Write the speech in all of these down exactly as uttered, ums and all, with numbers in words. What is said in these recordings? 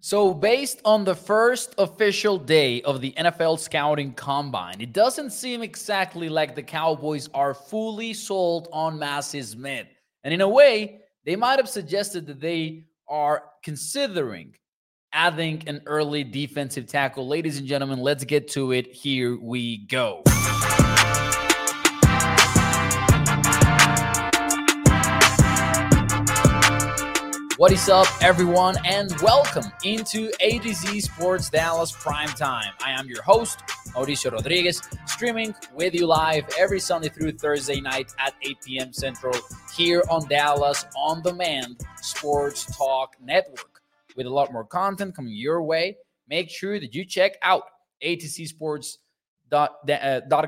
So based on the first official day of the N F L Scouting Combine, it doesn't seem exactly like the Cowboys are fully sold on Mazi Smith. And in a way, they might have suggested that they are considering adding an early defensive tackle. Ladies and gentlemen, let's get to it. Here we go. What is up, everyone, and welcome into AtoZ Sports Dallas Primetime. I am your host, Mauricio Rodriguez, streaming with you live every Sunday through Thursday night at eight p.m. Central here on Dallas On Demand Sports Talk Network. With a lot more content coming your way, make sure that you check out atozsports dot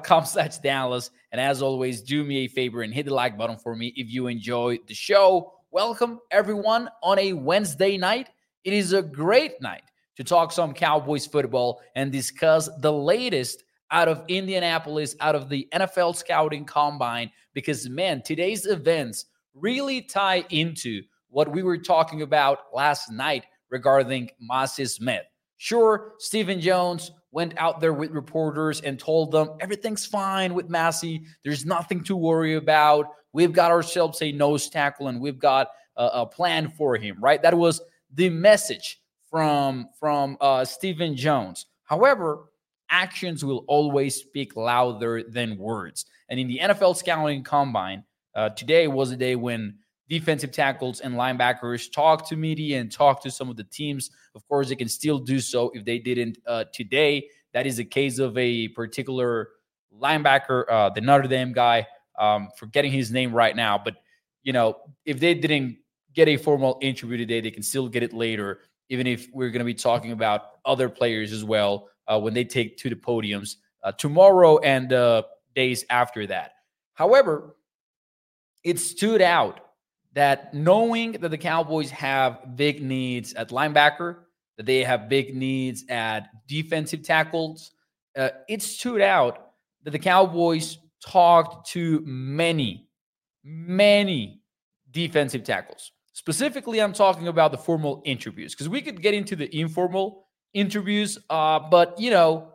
com slash Dallas. And as always, do me a favor and hit the like button for me if you enjoy the show. Welcome, everyone, on a Wednesday night. It is a great night to talk some Cowboys football and discuss the latest out of Indianapolis, out of the N F L Scouting Combine, because, man, today's events really tie into what we were talking about last night regarding Mazi Smith. Sure, Stephen Jones went out there with reporters and told them everything's fine with Mazi. There's nothing to worry about. We've got ourselves a nose tackle, and we've got a, a plan for him, right? That was the message from, from uh, Stephen Jones. However, actions will always speak louder than words. And in the N F L Scouting Combine, uh, today was a day when defensive tackles and linebackers talked to media and talked to some of the teams. Of course, they can still do so if they didn't uh, today. That is a case of a particular linebacker, uh, the Notre Dame guy, Um, forgetting his name right now, but you know, if they didn't get a formal interview today, they can still get it later, even if we're going to be talking about other players as well uh, when they take to the podiums uh, tomorrow and uh, days after that. However, it stood out that knowing that the Cowboys have big needs at linebacker, that they have big needs at defensive tackles, uh, it stood out that the Cowboys talked to many, many defensive tackles. Specifically, I'm talking about the formal interviews, because we could get into the informal interviews, uh, but, you know,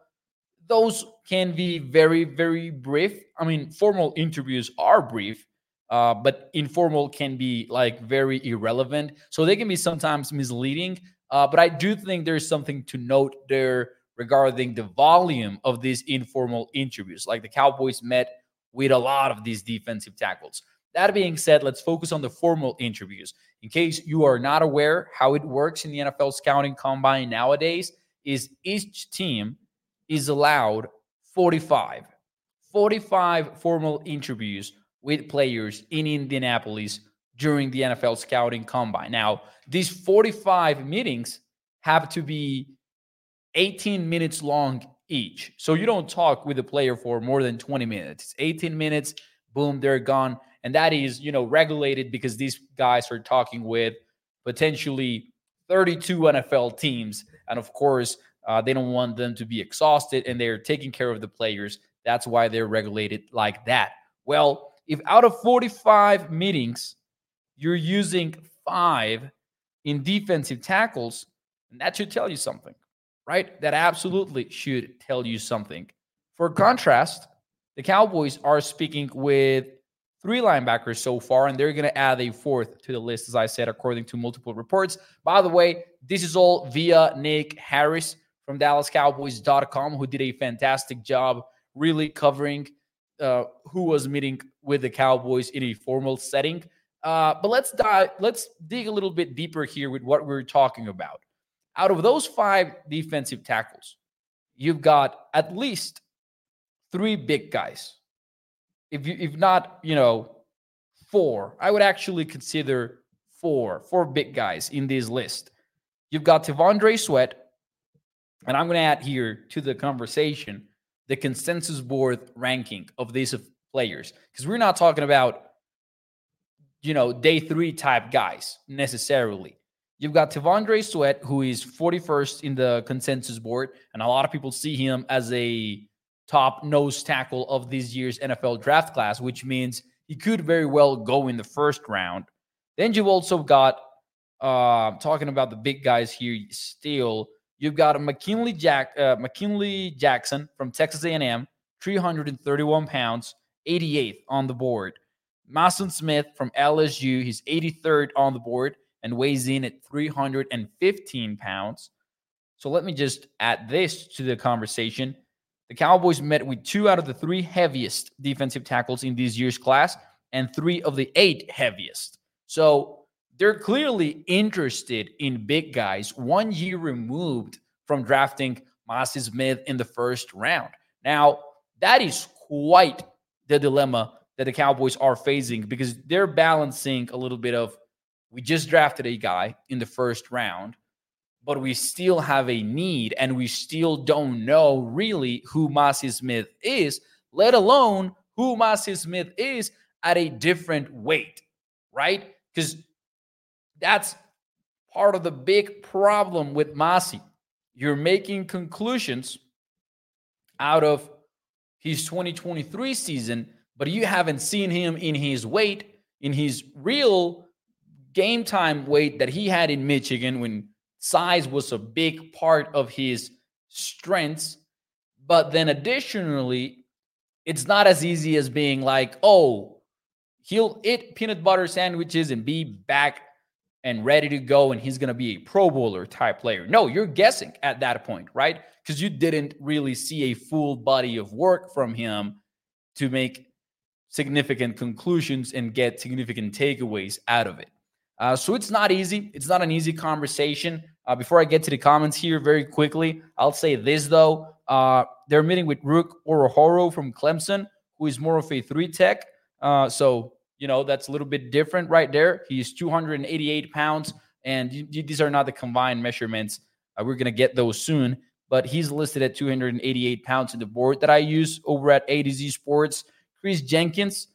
those can be very, very brief. I mean, formal interviews are brief, uh, but informal can be, like, very irrelevant. So they can be sometimes misleading, uh, but I do think there's something to note there regarding the volume of these informal interviews. Like, the Cowboys met with a lot of these defensive tackles. That being said, let's focus on the formal interviews. In case you are not aware, how it works in the N F L Scouting Combine nowadays is each team is allowed forty-five, forty-five formal interviews with players in Indianapolis during the N F L Scouting Combine. Now, these forty-five meetings have to be eighteen minutes long each. So you don't talk with a player for more than twenty minutes. It's eighteen minutes, boom, they're gone. And that is, you know, regulated because these guys are talking with potentially thirty-two N F L teams. And of course, uh, they don't want them to be exhausted, and they're taking care of the players. That's why they're regulated like that. Well, if out of forty-five meetings, you're using five in defensive tackles, and that should tell you something. Right? That absolutely should tell you something. For contrast, the Cowboys are speaking with three linebackers so far, and they're going to add a fourth to the list, as I said, according to multiple reports. By the way, this is all via Nick Harris from Dallas Cowboys dot com, who did a fantastic job really covering uh, who was meeting with the Cowboys in a formal setting. Uh, but let's dive, let's dig a little bit deeper here with what we're talking about. Out of those five defensive tackles, you've got at least three big guys. If you, if not, you know, four. I would actually consider four, four big guys in this list. You've got Tavondre Sweat, and I'm going to add here to the conversation the consensus board ranking of these players, because we're not talking about, you know, day three type guys necessarily. You've got Tavondre Sweat, who is forty-first in the consensus board, and a lot of people see him as a top nose tackle of this year's N F L draft class, which means he could very well go in the first round. Then you've also got Uh, talking about the big guys here still, you've got a McKinley, Jack, uh, McKinley Jackson from Texas A and M, three hundred thirty-one pounds, eighty-eighth on the board. Mazi Smith from L S U, he's eighty-third on the board and weighs in at three hundred fifteen pounds. So let me just add this to the conversation. The Cowboys met with two out of the three heaviest defensive tackles in this year's class and three of the eight heaviest. So they're clearly interested in big guys one year removed from drafting Mazi Smith in the first round. Now, that is quite the dilemma that the Cowboys are facing, because they're balancing a little bit of, we just drafted a guy in the first round, but we still have a need and we still don't know really who Mazi Smith is, let alone who Mazi Smith is at a different weight, right? Because that's part of the big problem with Mazi. You're making conclusions out of his twenty twenty-three season, but you haven't seen him in his weight, in his real game time weight that he had in Michigan, when size was a big part of his strengths. But then additionally, it's not as easy as being like, oh, he'll eat peanut butter sandwiches and be back and ready to go, and he's going to be a Pro Bowler type player. No, you're guessing at that point, right? Because you didn't really see a full body of work from him to make significant conclusions and get significant takeaways out of it. Uh, so it's not easy. It's not an easy conversation. Uh, before I get to the comments here very quickly, I'll say this, though. Uh, they're meeting with Rook Orohoro from Clemson, who is more of a three-tech. Uh, so... You know, that's a little bit different right there. He's two hundred eighty-eight pounds, and you, you, these are not the combined measurements. Uh, we're going to get those soon, but he's listed at two hundred eighty-eight pounds in the board that I use over at A to Z Sports. Chris Jenkins,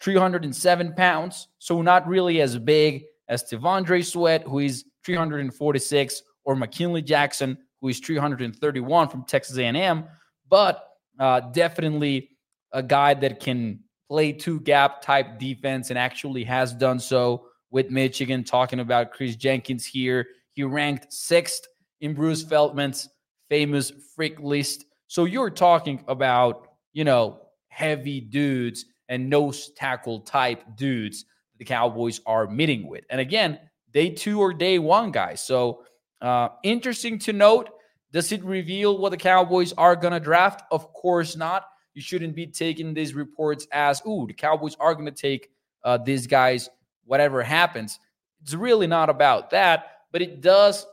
three hundred seven pounds, so not really as big as Tavondre Sweat, who is three hundred forty-six, or McKinley Jackson, who is three hundred thirty-one from Texas A and M, but uh, definitely a guy that can play two-gap type defense and actually has done so with Michigan. Talking about Chris Jenkins here, he ranked sixth in Bruce Feldman's famous freak list. So you're talking about, you know, heavy dudes and nose tackle type dudes that the Cowboys are meeting with. And again, day two or day one guys. So uh, interesting to note. Does it reveal what the Cowboys are going to draft? Of course not. You shouldn't be taking these reports as, ooh, the Cowboys are going to take uh, these guys, whatever happens. It's really not about that, but it does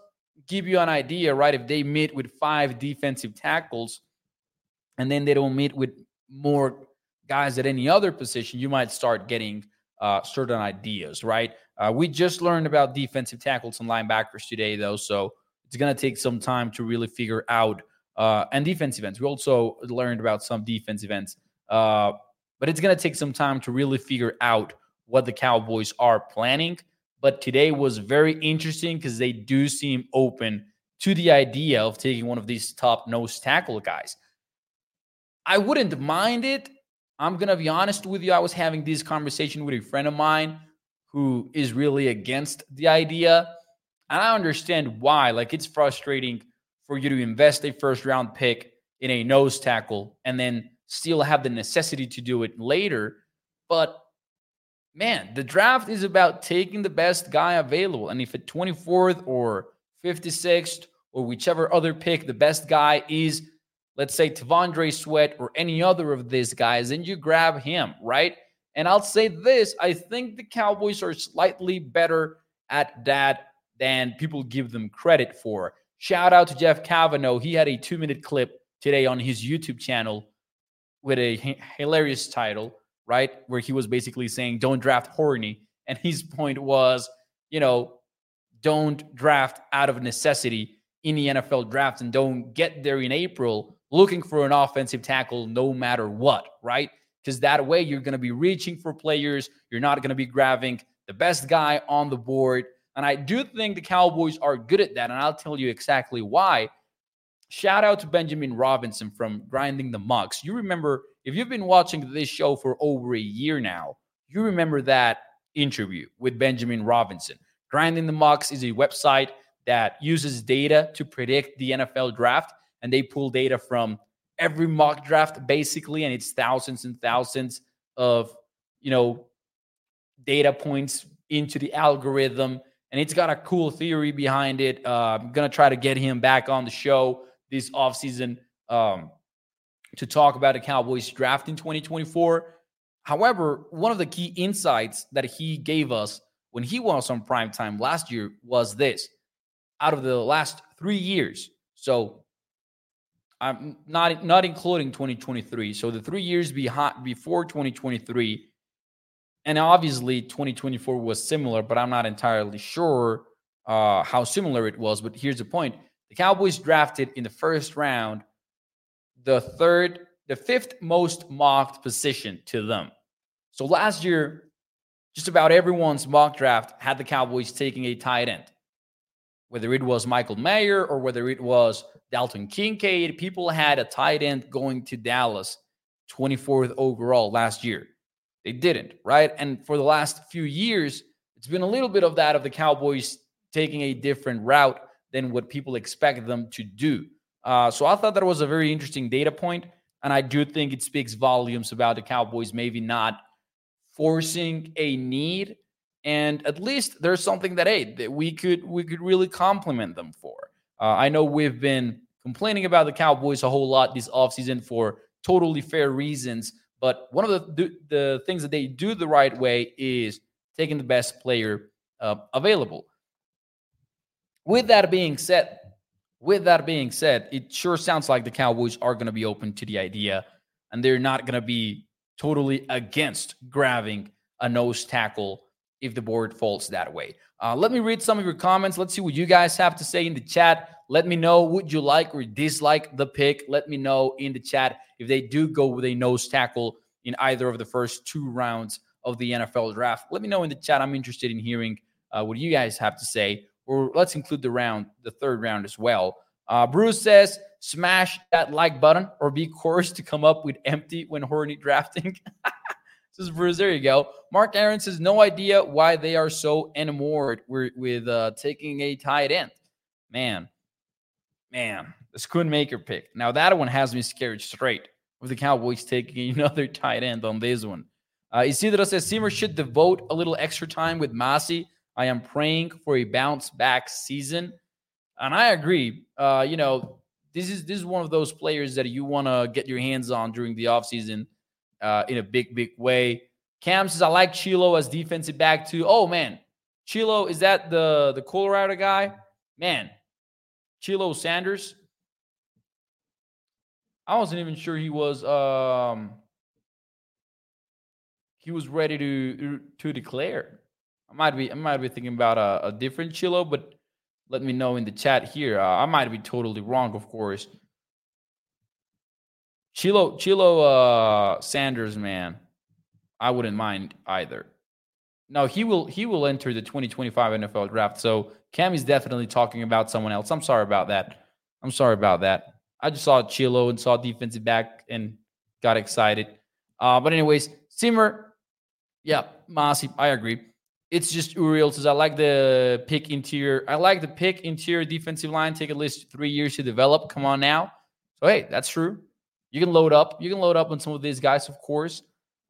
give you an idea, right? If they meet with five defensive tackles and then they don't meet with more guys at any other position, you might start getting uh, certain ideas, right? Uh, we just learned about defensive tackles and linebackers today, though, so it's going to take some time to really figure out. Uh, and defensive ends. We also learned about some defensive ends. Uh, but it's going to take some time to really figure out what the Cowboys are planning. But today was very interesting because they do seem open to the idea of taking one of these top nose tackle guys. I wouldn't mind it. I'm going to be honest with you. I was having this conversation with a friend of mine who is really against the idea. And I understand why. Like, it's frustrating for you to invest a first-round pick in a nose tackle and then still have the necessity to do it later. But, man, the draft is about taking the best guy available. And if at twenty-fourth or fifty-sixth or whichever other pick, the best guy is, let's say, Tavondre Sweat or any other of these guys, then you grab him, right? And I'll say this. I think the Cowboys are slightly better at that than people give them credit for. Shout out to Jeff Cavanaugh. He had a two-minute clip today on his YouTube channel with a h- hilarious title, right, where he was basically saying, don't draft horny. And his point was, you know, don't draft out of necessity in the N F L draft and don't get there in April looking for an offensive tackle no matter what, right? Because that way you're going to be reaching for players. You're not going to be grabbing the best guy on the board. And I do think the Cowboys are good at that, and I'll tell you exactly why. Shout out to Benjamin Robinson from Grinding the Mocks. You remember, if you've been watching this show for over a year now, you remember that interview with Benjamin Robinson. Grinding the Mocks is a website that uses data to predict the N F L draft, and they pull data from every mock draft, basically, and it's thousands and thousands of, you know, data points into the algorithm, and it's got a cool theory behind it. Uh, I'm going to try to get him back on the show this offseason um, to talk about the Cowboys draft in twenty twenty-four. However, one of the key insights that he gave us when he was on Primetime last year was this. Out of the last three years, so I'm not not including twenty twenty-three. So the three years behind before twenty twenty-three, and obviously twenty twenty-four was similar, but I'm not entirely sure uh, how similar it was. But here's the point: the Cowboys drafted in the first round the third, the fifth most mocked position to them. So last year, just about everyone's mock draft had the Cowboys taking a tight end. Whether it was Michael Mayer or whether it was Dalton Kincaid, people had a tight end going to Dallas twenty-fourth overall last year. They didn't, right? And for the last few years, it's been a little bit of that, of the Cowboys taking a different route than what people expect them to do. Uh, so I thought that was a very interesting data point, and I do think it speaks volumes about the Cowboys maybe not forcing a need. And at least there's something that, hey, that we could we could really compliment them for. Uh, I know we've been complaining about the Cowboys a whole lot this offseason for totally fair reasons, but one of the the things that they do the right way is taking the best player uh, available. With that being said, with that being said, it sure sounds like the Cowboys are going to be open to the idea, and they're not going to be totally against grabbing a nose tackle if the board falls that way. Uh, let me read some of your comments. Let's see what you guys have to say in the chat. Let me know, would you like or dislike the pick? Let me know in the chat if they do go with a nose tackle in either of the first two rounds of the N F L draft. Let me know in the chat. I'm interested in hearing uh, what you guys have to say. Or let's include the round, the third round as well. Uh, Bruce says, smash that like button or be coerced to come up with empty when horny drafting. This is Bruce. There you go. Mark Aaron says, no idea why they are so enamored with, with uh, taking a tight end. Man, man, this Schoonmaker pick. Now, that one has me scared straight with the Cowboys taking another tight end on this one. Uh, Isidro says, Zimmer should devote a little extra time with Mazi. I am praying for a bounce-back season. And I agree. Uh, you know, this is, this is one of those players that you want to get your hands on during the offseason. Uh, in a big, big way. Cam says, I like Chilo as defensive back too. Oh, man. Chilo, is that the, the Colorado guy? Man. Chilo Sanders. I wasn't even sure he was um, he was ready to to declare. I might be I might be thinking about a, a different Chilo, but let me know in the chat here. Uh, I might be totally wrong, of course. Chilo, Chilo uh, Sanders, man, I wouldn't mind either. No, he will he will enter the twenty twenty-five N F L draft, so Cam is definitely talking about someone else. I'm sorry about that. I'm sorry about that. I just saw Chilo and saw defensive back and got excited. Uh, but anyways, Zimmer, yeah, Mazi, I agree. It's just Uriel says, I like the pick interior. I like the pick interior defensive line. Take at least three years to develop. Come on now. So, hey, that's true. You can load up. You can load up on some of these guys, of course.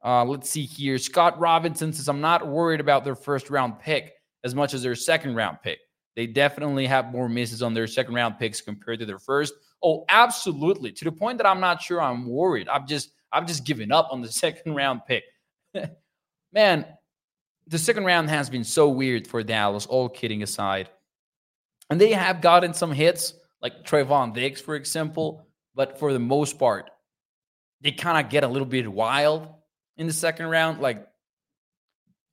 Uh, let's see here. Scott Robinson says, I'm not worried about their first round pick as much as their second round pick. They definitely have more misses on their second round picks compared to their first. Oh, absolutely. To the point that I'm not sure I'm worried. I've just, I've just given up on the second round pick. Man, the second round has been so weird for Dallas, all kidding aside. And they have gotten some hits, like Trevon Diggs, for example. But for the most part, they kind of get a little bit wild in the second round. Like,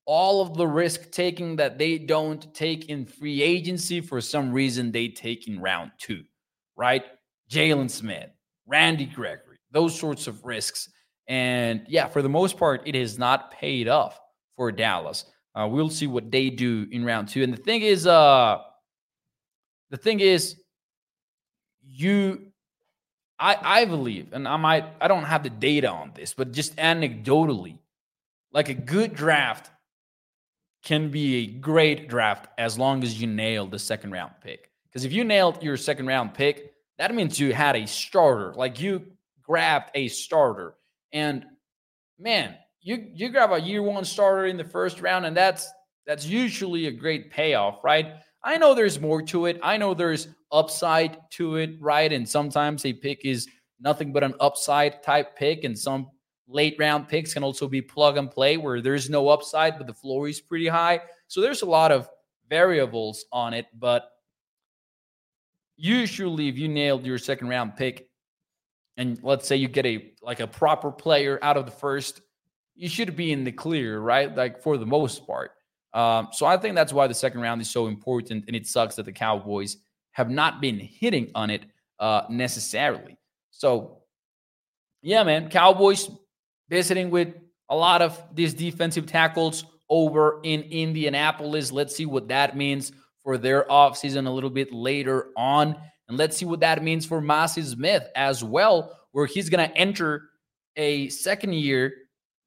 all of the risk-taking that they don't take in free agency, for some reason, they take in round two, right? Jalen Smith, Randy Gregory, those sorts of risks. And, yeah, for the most part, it has not paid off for Dallas. Uh, we'll see what they do in round two. And the thing is, uh, the thing is, you... I, I believe, and I might, I don't have the data on this, but just anecdotally, like a good draft can be a great draft as long as you nail the second round pick. Because if you nailed your second round pick, that means you had a starter. Like you grabbed a starter. And man, you you grab a year one starter in the first round, and that's that's usually a great payoff, right? I know there's more to it. I know there's upside to it, right? And sometimes a pick is nothing but an upside type pick, and some late round picks can also be plug and play where there's no upside, but the floor is pretty high. So there's a lot of variables on it, but usually if you nailed your second round pick and let's say you get a like a proper player out of the first, you should be in the clear, right? Like for the most part. Um, so I think that's why the second round is so important, and it sucks that the Cowboys have not been hitting on it uh, necessarily. So yeah, man, Cowboys visiting with a lot of these defensive tackles over in Indianapolis. Let's see what that means for their offseason a little bit later on. And let's see what that means for Mazi Smith as well, where he's going to enter a second year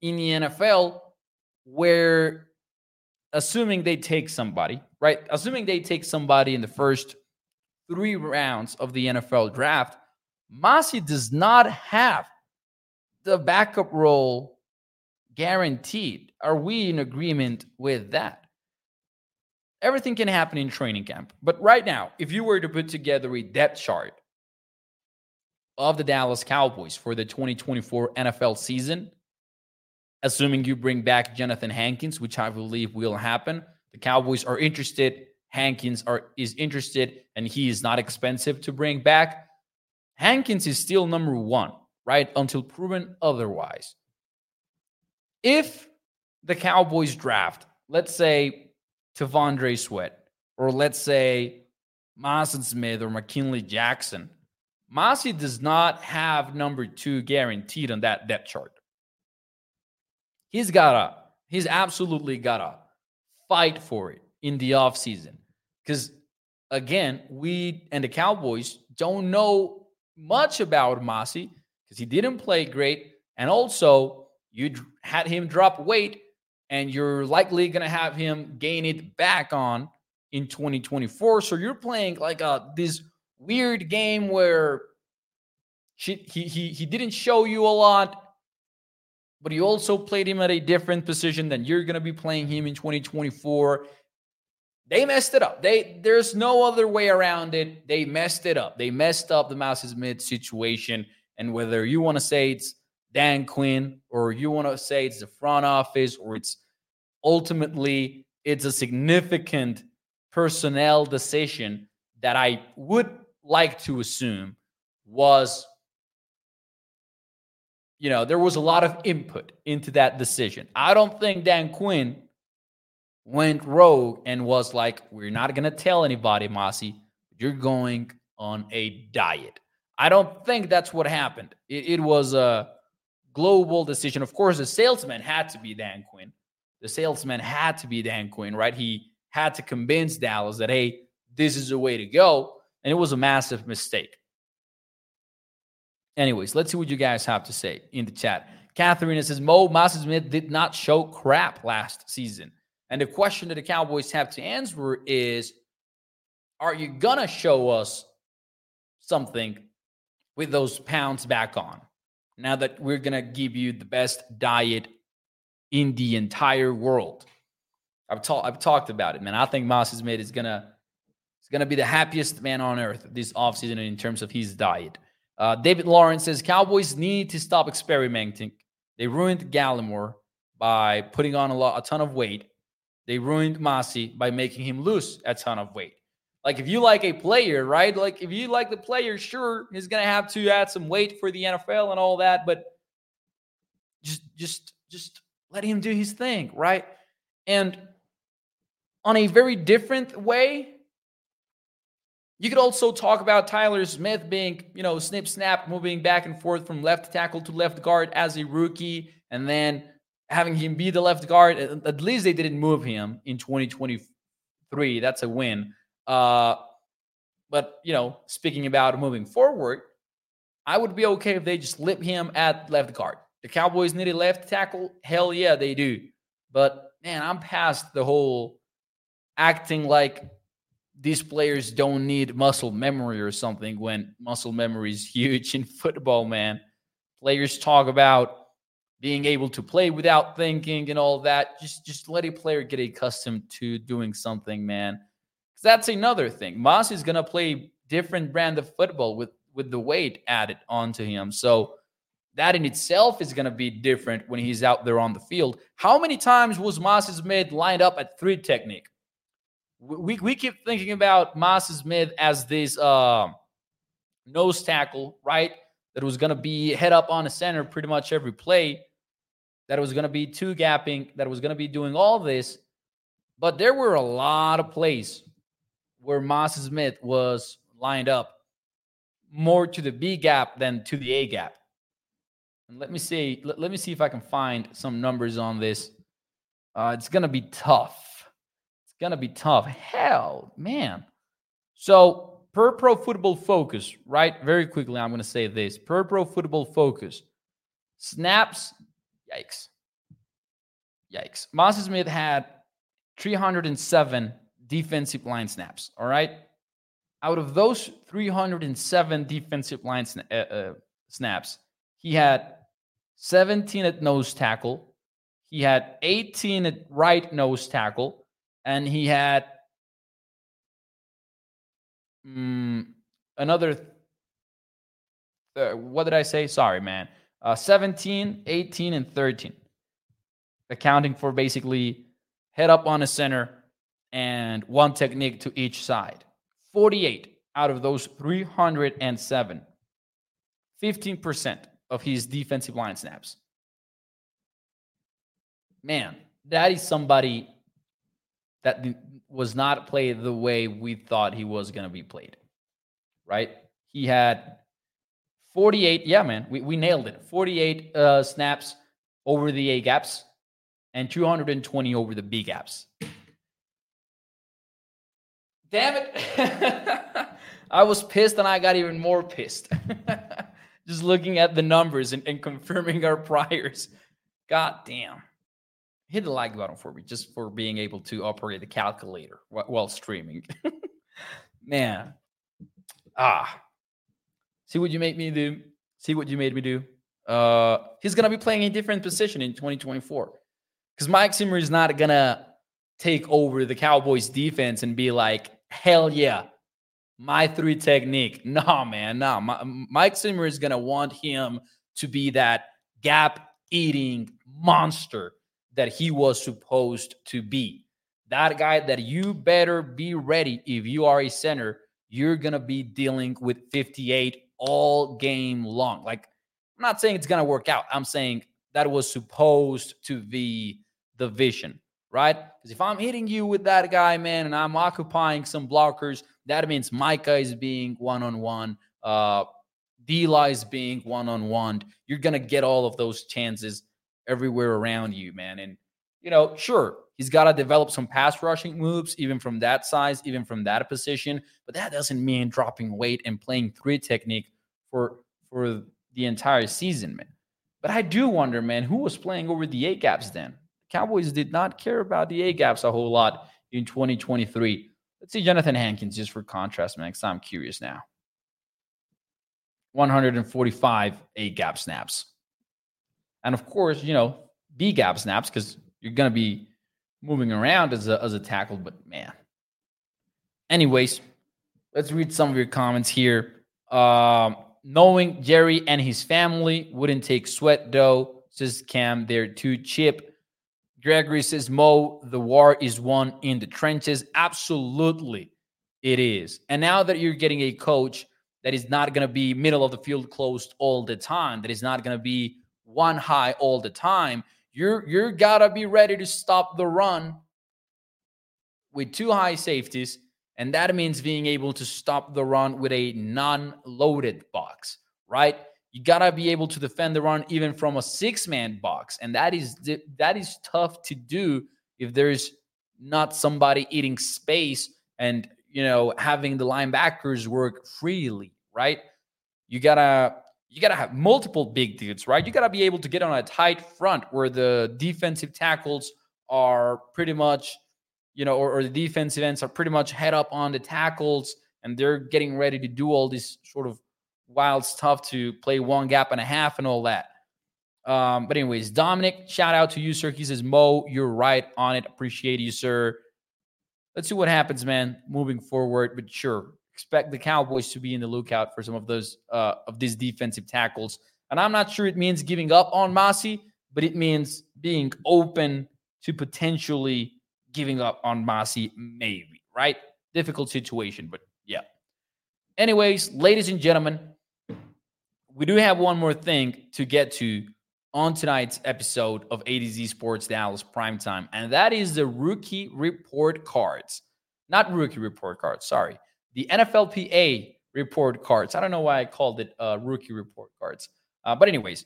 in the N F L where, assuming they take somebody, right? Assuming they take somebody in the first three rounds of the N F L draft, Mazi does not have the backup role guaranteed. Are we in agreement with that? Everything can happen in training camp. But right now, if you were to put together a depth chart of the Dallas Cowboys for the twenty twenty-four N F L season, assuming you bring back Jonathan Hankins, which I believe will happen, the Cowboys are interested, Hankins are, is interested, and he is not expensive to bring back. Hankins is still number one, right? Until proven otherwise. If the Cowboys draft, let's say, Tavondre Sweat, or let's say, Mazi Smith or McKinley Jackson, Mazi does not have number two guaranteed on that depth chart. He's got to, he's absolutely got to fight for it in the offseason. Because, again, we and the Cowboys don't know much about Mazi because he didn't play great. And also, you had him drop weight, and you're likely going to have him gain it back on in twenty twenty-four. So you're playing like a, this weird game where she, he, he, he didn't show you a lot, but you also played him at a different position than you're going to be playing him in twenty twenty-four. They messed it up. They There's no other way around it. They messed it up. They messed up the Mazi Smith situation. And whether you want to say it's Dan Quinn or you want to say it's the front office or it's ultimately it's a significant personnel decision that I would like to assume was, you know, there was a lot of input into that decision. I don't think Dan Quinn went rogue and was like, we're not going to tell anybody, Mazi, you're going on a diet. I don't think that's what happened. It, it was a global decision. Of course, the salesman had to be Dan Quinn. The salesman had to be Dan Quinn, right? He had to convince Dallas that, hey, this is the way to go. And it was a massive mistake. Anyways, let's see what you guys have to say in the chat. Catherine says, Mo, Mazi Smith did not show crap last season. And the question that the Cowboys have to answer is, are you going to show us something with those pounds back on? Now that we're going to give you the best diet in the entire world. I've, ta- I've talked about it, man. I think Mazi Smith is going to is gonna be the happiest man on earth this offseason in terms of his diet. Uh, David Lawrence says, Cowboys need to stop experimenting. They ruined Gallimore by putting on a, lot, a ton of weight. They ruined Mazi by making him lose a ton of weight. Like if you like a player, right? Like if you like the player, sure, he's going to have to add some weight for the N F L and all that, but just just, just let him do his thing, right? And on a very different way, you could also talk about Tyler Smith being, you know, snip, snap, moving back and forth from left tackle to left guard as a rookie, and then having him be the left guard. At least they didn't move him in twenty twenty-three. That's a win. Uh, but, you know, speaking about moving forward, I would be okay if they just lip him at left guard. The Cowboys need a left tackle? Hell yeah, they do. But man, I'm past the whole acting like these players don't need muscle memory or something when muscle memory is huge in football, man. Players talk about being able to play without thinking and all that. Just, just let a player get accustomed to doing something, man. Because that's another thing. Moss is going to play different brand of football with, with the weight added onto him. So that in itself is going to be different when he's out there on the field. How many times was Mazi Smith lined up at three technique? We we keep thinking about Mazi Smith as this uh, nose tackle, right? That was going to be head up on a center pretty much every play. That was going to be two gapping. That was going to be doing all this. But there were a lot of plays where Mazi Smith was lined up more to the B gap than to the A gap. Let me see. Let, let me see if I can find some numbers on this. Uh, it's gonna be tough. It's gonna be tough. Hell, man. So per Pro Football Focus, right? Very quickly, I'm gonna say this. Per Pro Football Focus, snaps. Yikes. Yikes. Mazi Smith had three hundred seven defensive line snaps. All right. Out of those three hundred seven defensive line sna- uh, uh, snaps. He had seventeen at nose tackle. He had eighteen at right nose tackle. And he had um, another, uh, what did I say? Sorry, man. Uh, seventeen, eighteen, and thirteen. Accounting for basically head up on a center and one technique to each side. forty-eight out of those three hundred seven. fifteen percent. Of his defensive line snaps. Man, that is somebody that was not played the way we thought he was going to be played, right? He had forty-eight, yeah, man, we, we nailed it. forty-eight uh, snaps over the A gaps and two hundred twenty over the B gaps. Damn it. I was pissed and I got even more pissed. Just looking at the numbers and, and confirming our priors. God damn. Hit the like button for me just for being able to operate the calculator while, while streaming. Man. Ah. See what you made me do? See what you made me do? Uh, he's going to be playing a different position in twenty twenty-four. Because Mike Zimmer is not going to take over the Cowboys defense and be like, hell yeah. My three technique. Nah, man, nah. My, Mike Zimmer is going to want him to be that gap-eating monster that he was supposed to be. That guy that you better be ready. If you are a center, you're going to be dealing with fifty-eight all game long. Like, I'm not saying it's going to work out. I'm saying that was supposed to be the vision, right? Because if I'm hitting you with that guy, man, and I'm occupying some blockers, that means Micah is being one-on-one. Uh, D-Li is being one-on-one. You're going to get all of those chances everywhere around you, man. And, you know, sure, he's got to develop some pass rushing moves, even from that size, even from that position. But that doesn't mean dropping weight and playing three technique for, for the entire season, man. But I do wonder, man, who was playing over the A-gaps then? The Cowboys did not care about the A-gaps a whole lot in twenty twenty-three. Let's see Jonathan Hankins just for contrast, man, because I'm curious now. one hundred forty-five A-gap snaps. And, of course, you know, B-gap snaps because you're going to be moving around as a, as a tackle, but, man. Anyways, let's read some of your comments here. Um, knowing Jerry and his family wouldn't take Sweat, though, says Cam. They're too cheap. Gregory says, Mo, the war is won in the trenches. Absolutely, it is. And now that you're getting a coach that is not going to be middle of the field closed all the time, that is not going to be one high all the time, you're you're got to be ready to stop the run with two high safeties, and that means being able to stop the run with a non-loaded box, right? You gotta be able to defend the run even from a six-man box, and that is that is tough to do if there's not somebody eating space and, you know, having the linebackers work freely, right? You gotta you gotta have multiple big dudes, right? You gotta be able to get on a tight front where the defensive tackles are pretty much, you know, or, or the defensive ends are pretty much head up on the tackles, and they're getting ready to do all this sort of wild stuff to play one gap and a half and all that. Um, but anyways, Dominic, shout out to you, sir. He says, Mo, you're right on it. Appreciate you, sir. Let's see what happens, man, moving forward. But sure, expect the Cowboys to be in the lookout for some of those uh, of these defensive tackles. And I'm not sure it means giving up on Mazi, but it means being open to potentially giving up on Mazi, maybe, right? Difficult situation, but yeah. Anyways, ladies and gentlemen, we do have one more thing to get to on tonight's episode of A to Z Sports Dallas Primetime, and that is the rookie report cards. Not rookie report cards, sorry. The N F L P A report cards. I don't know why I called it uh, rookie report cards. Uh, but anyways,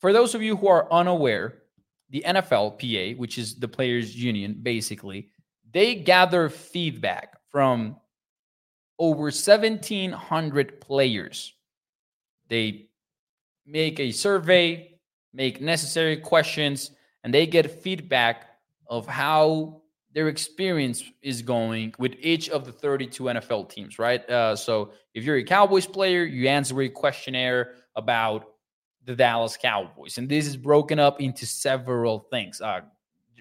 for those of you who are unaware, the N F L P A, which is the players' union, basically, they gather feedback from over seventeen hundred players. They make a survey, make necessary questions, and they get feedback of how their experience is going with each of the thirty-two N F L teams, right? Uh, so if you're a Cowboys player, you answer a questionnaire about the Dallas Cowboys. And this is broken up into several things, uh,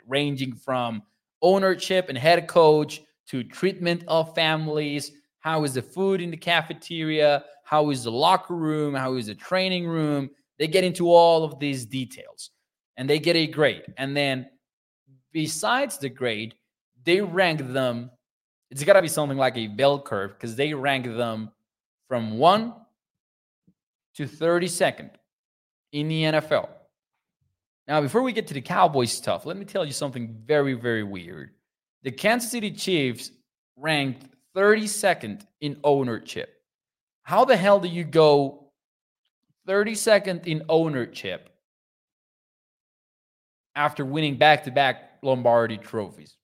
ranging from ownership and head coach to treatment of families. How is the food in the cafeteria? How is the locker room? How is the training room? They get into all of these details and they get a grade. And then besides the grade, they rank them. It's got to be something like a bell curve because they rank them from one to thirty-second in the N F L. Now, before we get to the Cowboys stuff, let me tell you something very, very weird. The Kansas City Chiefs ranked thirty-second in ownership. How the hell do you go thirty-second in ownership after winning back-to-back Lombardi trophies?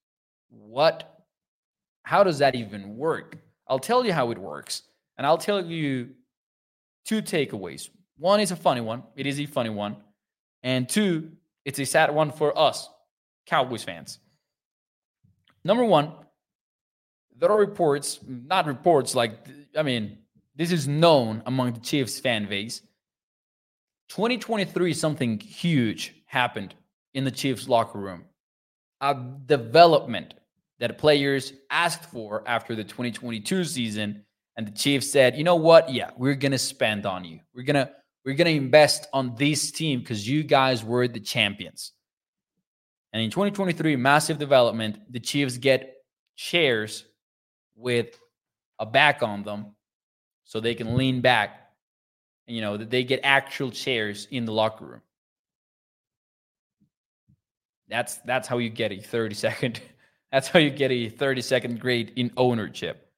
What? How does that even work? I'll tell you how it works, and I'll tell you two takeaways. One is a funny one. It is a funny one. And two, it's a sad one for us, Cowboys fans. Number one, there are reports, not reports, like, I mean, this is known among the Chiefs fan base. twenty twenty-three, something huge happened in the Chiefs locker room. A development that players asked for after the twenty twenty-two season, and the Chiefs said, you know what? Yeah, we're going to spend on you. We're going to we're going to invest on this team because you guys were the champions. And in twenty twenty-three, massive development, the Chiefs get shares with a back on them so they can lean back. And, you know, that they get actual shares in the locker room. That's that's how you get a thirty-second. That's how you get a thirty-second grade in ownership.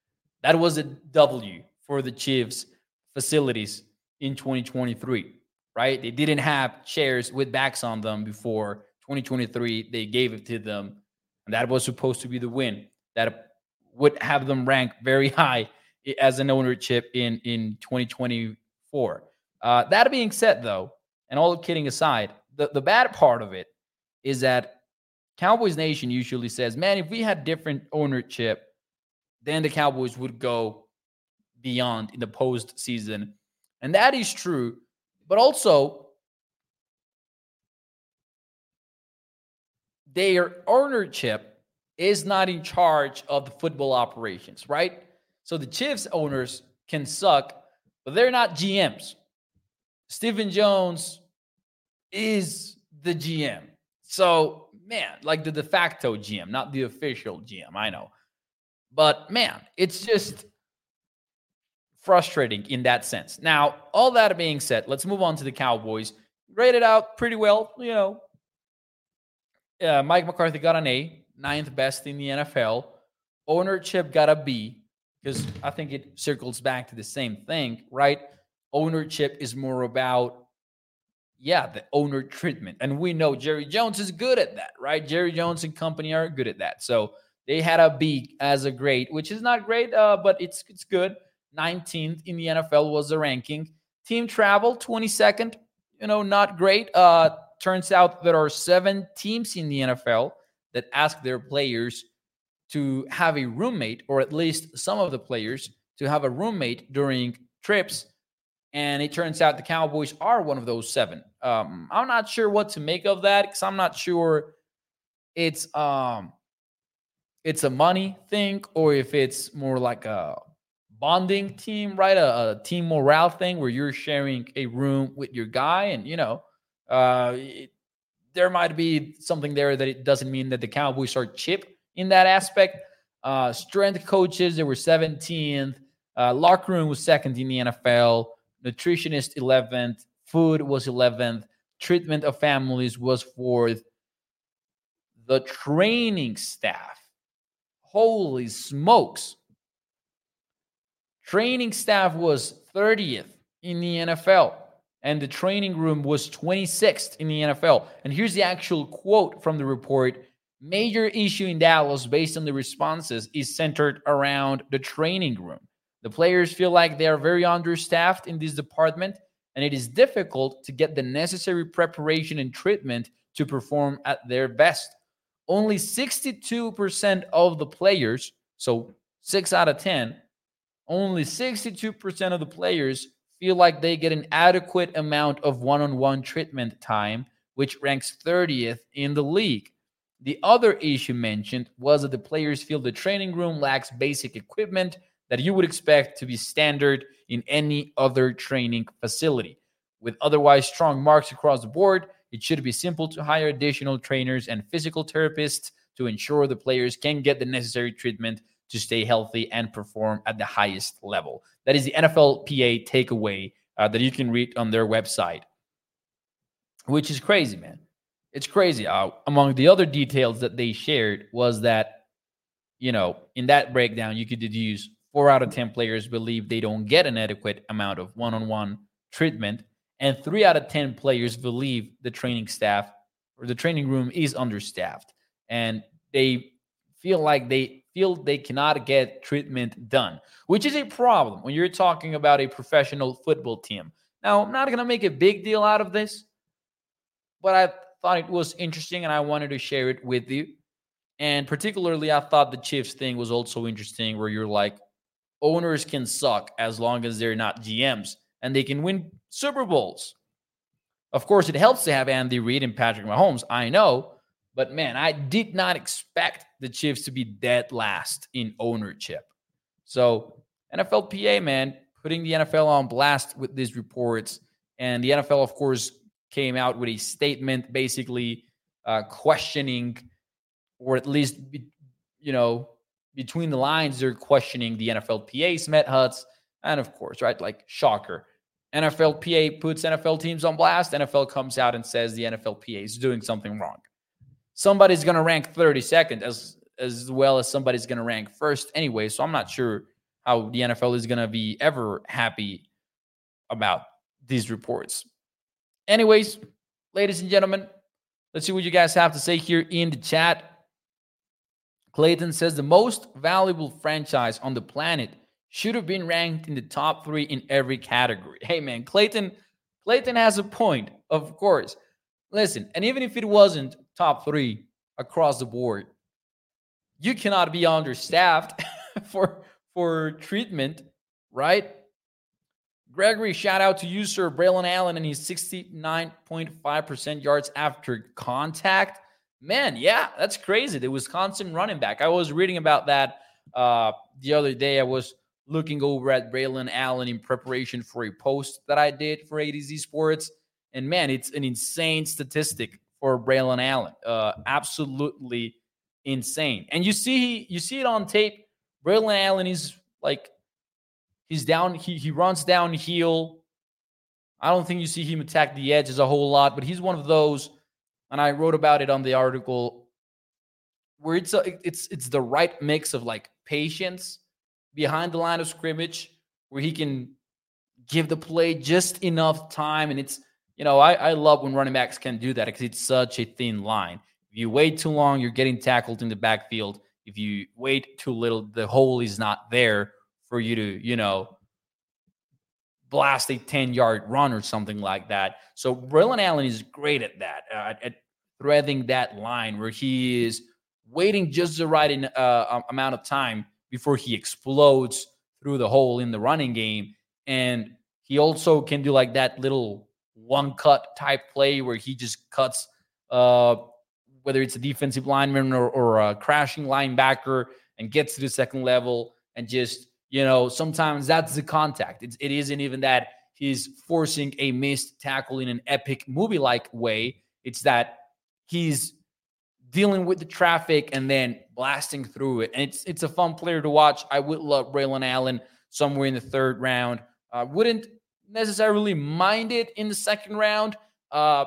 That was a W for the Chiefs facilities in twenty twenty-three, right? They didn't have shares with backs on them before twenty twenty-three. They gave it to them, and that was supposed to be the win that would have them rank very high as an ownership in, in twenty twenty-four. Uh, that being said, though, and all kidding aside, the, the bad part of it is that Cowboys Nation usually says, man, if we had different ownership, then the Cowboys would go beyond in the postseason. And that is true. But also, their ownership is not in charge of the football operations, right? So the Chiefs owners can suck, but they're not G Ms. Stephen Jones is the G M. So, man, like the de facto G M, not the official G M, I know. But, man, it's just frustrating in that sense. Now, all that being said, let's move on to the Cowboys. Rated out pretty well, you know. Uh, Mike McCarthy got an A, ninth best in the N F L. Ownership got a B, because I think it circles back to the same thing, right? Ownership is more about, yeah, the owner treatment. And we know Jerry Jones is good at that, right? Jerry Jones and company are good at that. So, they had a B as a grade, which is not great, uh, but it's it's good. nineteenth in the N F L was the ranking. Team travel, twenty-second, you know, not great. Uh, turns out there are seven teams in the N F L. that ask their players to have a roommate, or at least some of the players to have a roommate during trips. And it turns out the Cowboys are one of those seven. Um, I'm not sure what to make of that, because I'm not sure it's um, it's a money thing, or if it's more like a bonding team, right? A, a team morale thing where you're sharing a room with your guy. And, you know, uh, it, there might be something there that it doesn't mean that the Cowboys are cheap in that aspect. Uh, strength coaches, they were seventeenth. Uh, locker room was second in the N F L. Nutritionist, eleventh. Food was eleventh. Treatment of families was fourth. The training staff. Holy smokes. Training staff was thirtieth in the N F L. And the training room was twenty-sixth in the N F L. And here's the actual quote from the report. Major issue in Dallas, based on the responses, is centered around the training room. The players feel like they are very understaffed in this department, and it is difficult to get the necessary preparation and treatment to perform at their best. Only sixty-two percent of the players, so six out of ten, only sixty-two percent of the players feel like they get an adequate amount of one-on-one treatment time, which ranks thirtieth in the league. The other issue mentioned was that the players feel the training room lacks basic equipment that you would expect to be standard in any other training facility. With otherwise strong marks across the board, it should be simple to hire additional trainers and physical therapists to ensure the players can get the necessary treatment to stay healthy and perform at the highest level. That is the N F L P A takeaway uh, that you can read on their website, which is crazy, man. It's crazy. Uh, among the other details that they shared was that, you know, in that breakdown, you could deduce four out of ten players believe they don't get an adequate amount of one-on-one treatment, and three out of ten players believe the training staff or the training room is understaffed, and they feel like they feel they cannot get treatment done, which is a problem when you're talking about a professional football team. Now, I'm not going to make a big deal out of this, but I thought it was interesting, and I wanted to share it with you. And particularly, I thought the Chiefs thing was also interesting, where you're like, owners can suck as long as they're not G Ms, and they can win Super Bowls. Of course, it helps to have Andy Reid and Patrick Mahomes, I know. But, man, I did not expect the Chiefs to be dead last in ownership. So, N F L P A, man, putting the N F L on blast with these reports. And the N F L, of course, came out with a statement basically uh, questioning, or at least, you know, between the lines, they're questioning the N F L P A, Smet Huts, and of course, right, like, shocker. N F L P A puts N F L teams on blast. N F L comes out and says the N F L P A is doing something wrong. Somebody's going to rank thirty-second as, as well as somebody's going to rank first anyway, so I'm not sure how the N F L is going to be ever happy about these reports. Anyways, ladies and gentlemen, let's see what you guys have to say here in the chat. Clayton says the most valuable franchise on the planet should have been ranked in the top three in every category. Hey, man, Clayton, Clayton has a point, of course. Listen, and even if it wasn't top three across the board, you cannot be understaffed for, for treatment, right? Gregory, shout out to you, sir. Braelon Allen and his sixty-nine point five percent yards after contact. Man, yeah, that's crazy. The Wisconsin running back. I was reading about that uh, the other day. I was looking over at Braelon Allen in preparation for a post that I did for A T Z Sports. And, man, it's an insane statistic for Braelon Allen. Uh, absolutely insane. And you see you see it on tape. Braelon Allen is, like, he's down. He, he runs downhill. I don't think you see him attack the edges a whole lot, but he's one of those. And I wrote about it on the article where it's a, it's it's the right mix of, like, patience behind the line of scrimmage where he can give the play just enough time. And it's, you know, I, I love when running backs can do that because it's such a thin line. If you wait too long, you're getting tackled in the backfield. If you wait too little, the hole is not there for you to, you know, blast a ten-yard run or something like that. So Braelon Allen is great at that, uh, at threading that line where he is waiting just the right in, uh, amount of time before he explodes through the hole in the running game. And he also can do like that little one-cut type play where he just cuts, uh, whether it's a defensive lineman or, or a crashing linebacker, and gets to the second level and just, you know, sometimes that's the contact. It's, it isn't even that he's forcing a missed tackle in an epic movie-like way. It's that he's dealing with the traffic and then blasting through it. And it's it's a fun player to watch. I would love Braelon Allen somewhere in the third round. I uh, wouldn't necessarily mind it in the second round, uh,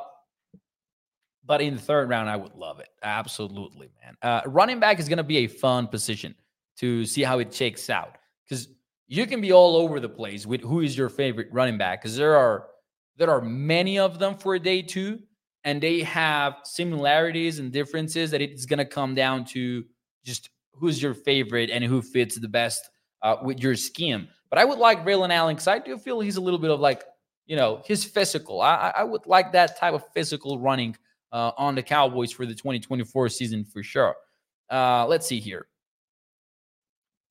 but in the third round, I would love it. Absolutely, man. Uh, running back is going to be a fun position to see how it shakes out, because you can be all over the place with who is your favorite running back, because there are there are many of them for day two, and they have similarities and differences that it's going to come down to just who's your favorite and who fits the best uh, with your scheme. But I would like Braelon Allen because I do feel he's a little bit of like, you know, his physical. I, I would like that type of physical running uh, on the Cowboys for the twenty twenty-four season for sure. Uh, let's see here.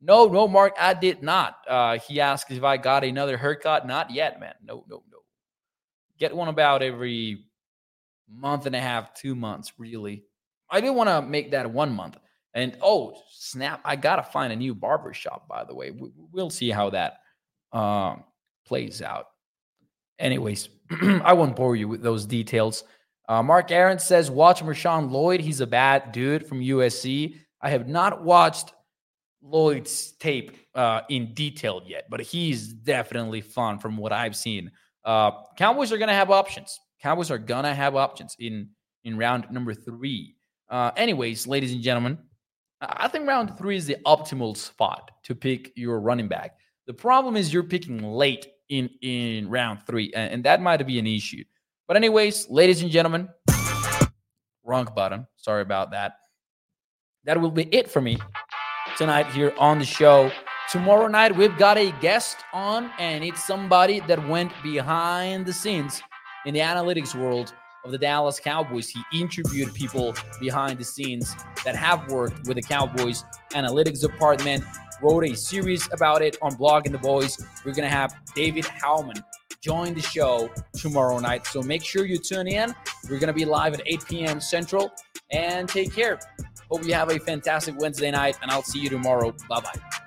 No, no, Mark, I did not. Uh, he asked if I got another haircut. Not yet, man. No, no, no. Get one about every month and a half, two months, really. I didn't want to make that one month. And, oh, snap, I got to find a new barber shop, by the way. We, we'll see how that um, plays out. Anyways, I won't bore you with those details. Uh, Mark Aaron says, watch Marshawn Lloyd. He's a bad dude from U S C. I have not watched Lloyd's tape uh, in detail yet, but he's definitely fun from what I've seen. Uh, Cowboys are going to have options. Cowboys are going to have options in, in round number three. Uh, anyways, ladies and gentlemen, I think round three is the optimal spot to pick your running back. The problem is you're picking late in, in round three, and, and that might be an issue. But anyways, ladies and gentlemen, wrong button. Sorry about that. That will be it for me tonight here on the show. Tomorrow night, we've got a guest on, and it's somebody that went behind the scenes in the analytics world of the Dallas Cowboys. He interviewed people behind the scenes that have worked with the Cowboys analytics department, wrote a series about it on Blogging the Boys. We're going to have David Howman join the show tomorrow night. So make sure you tune in. We're going to be live at eight p.m. Central. And take care. Hope you have a fantastic Wednesday night, and I'll see you tomorrow. Bye-bye.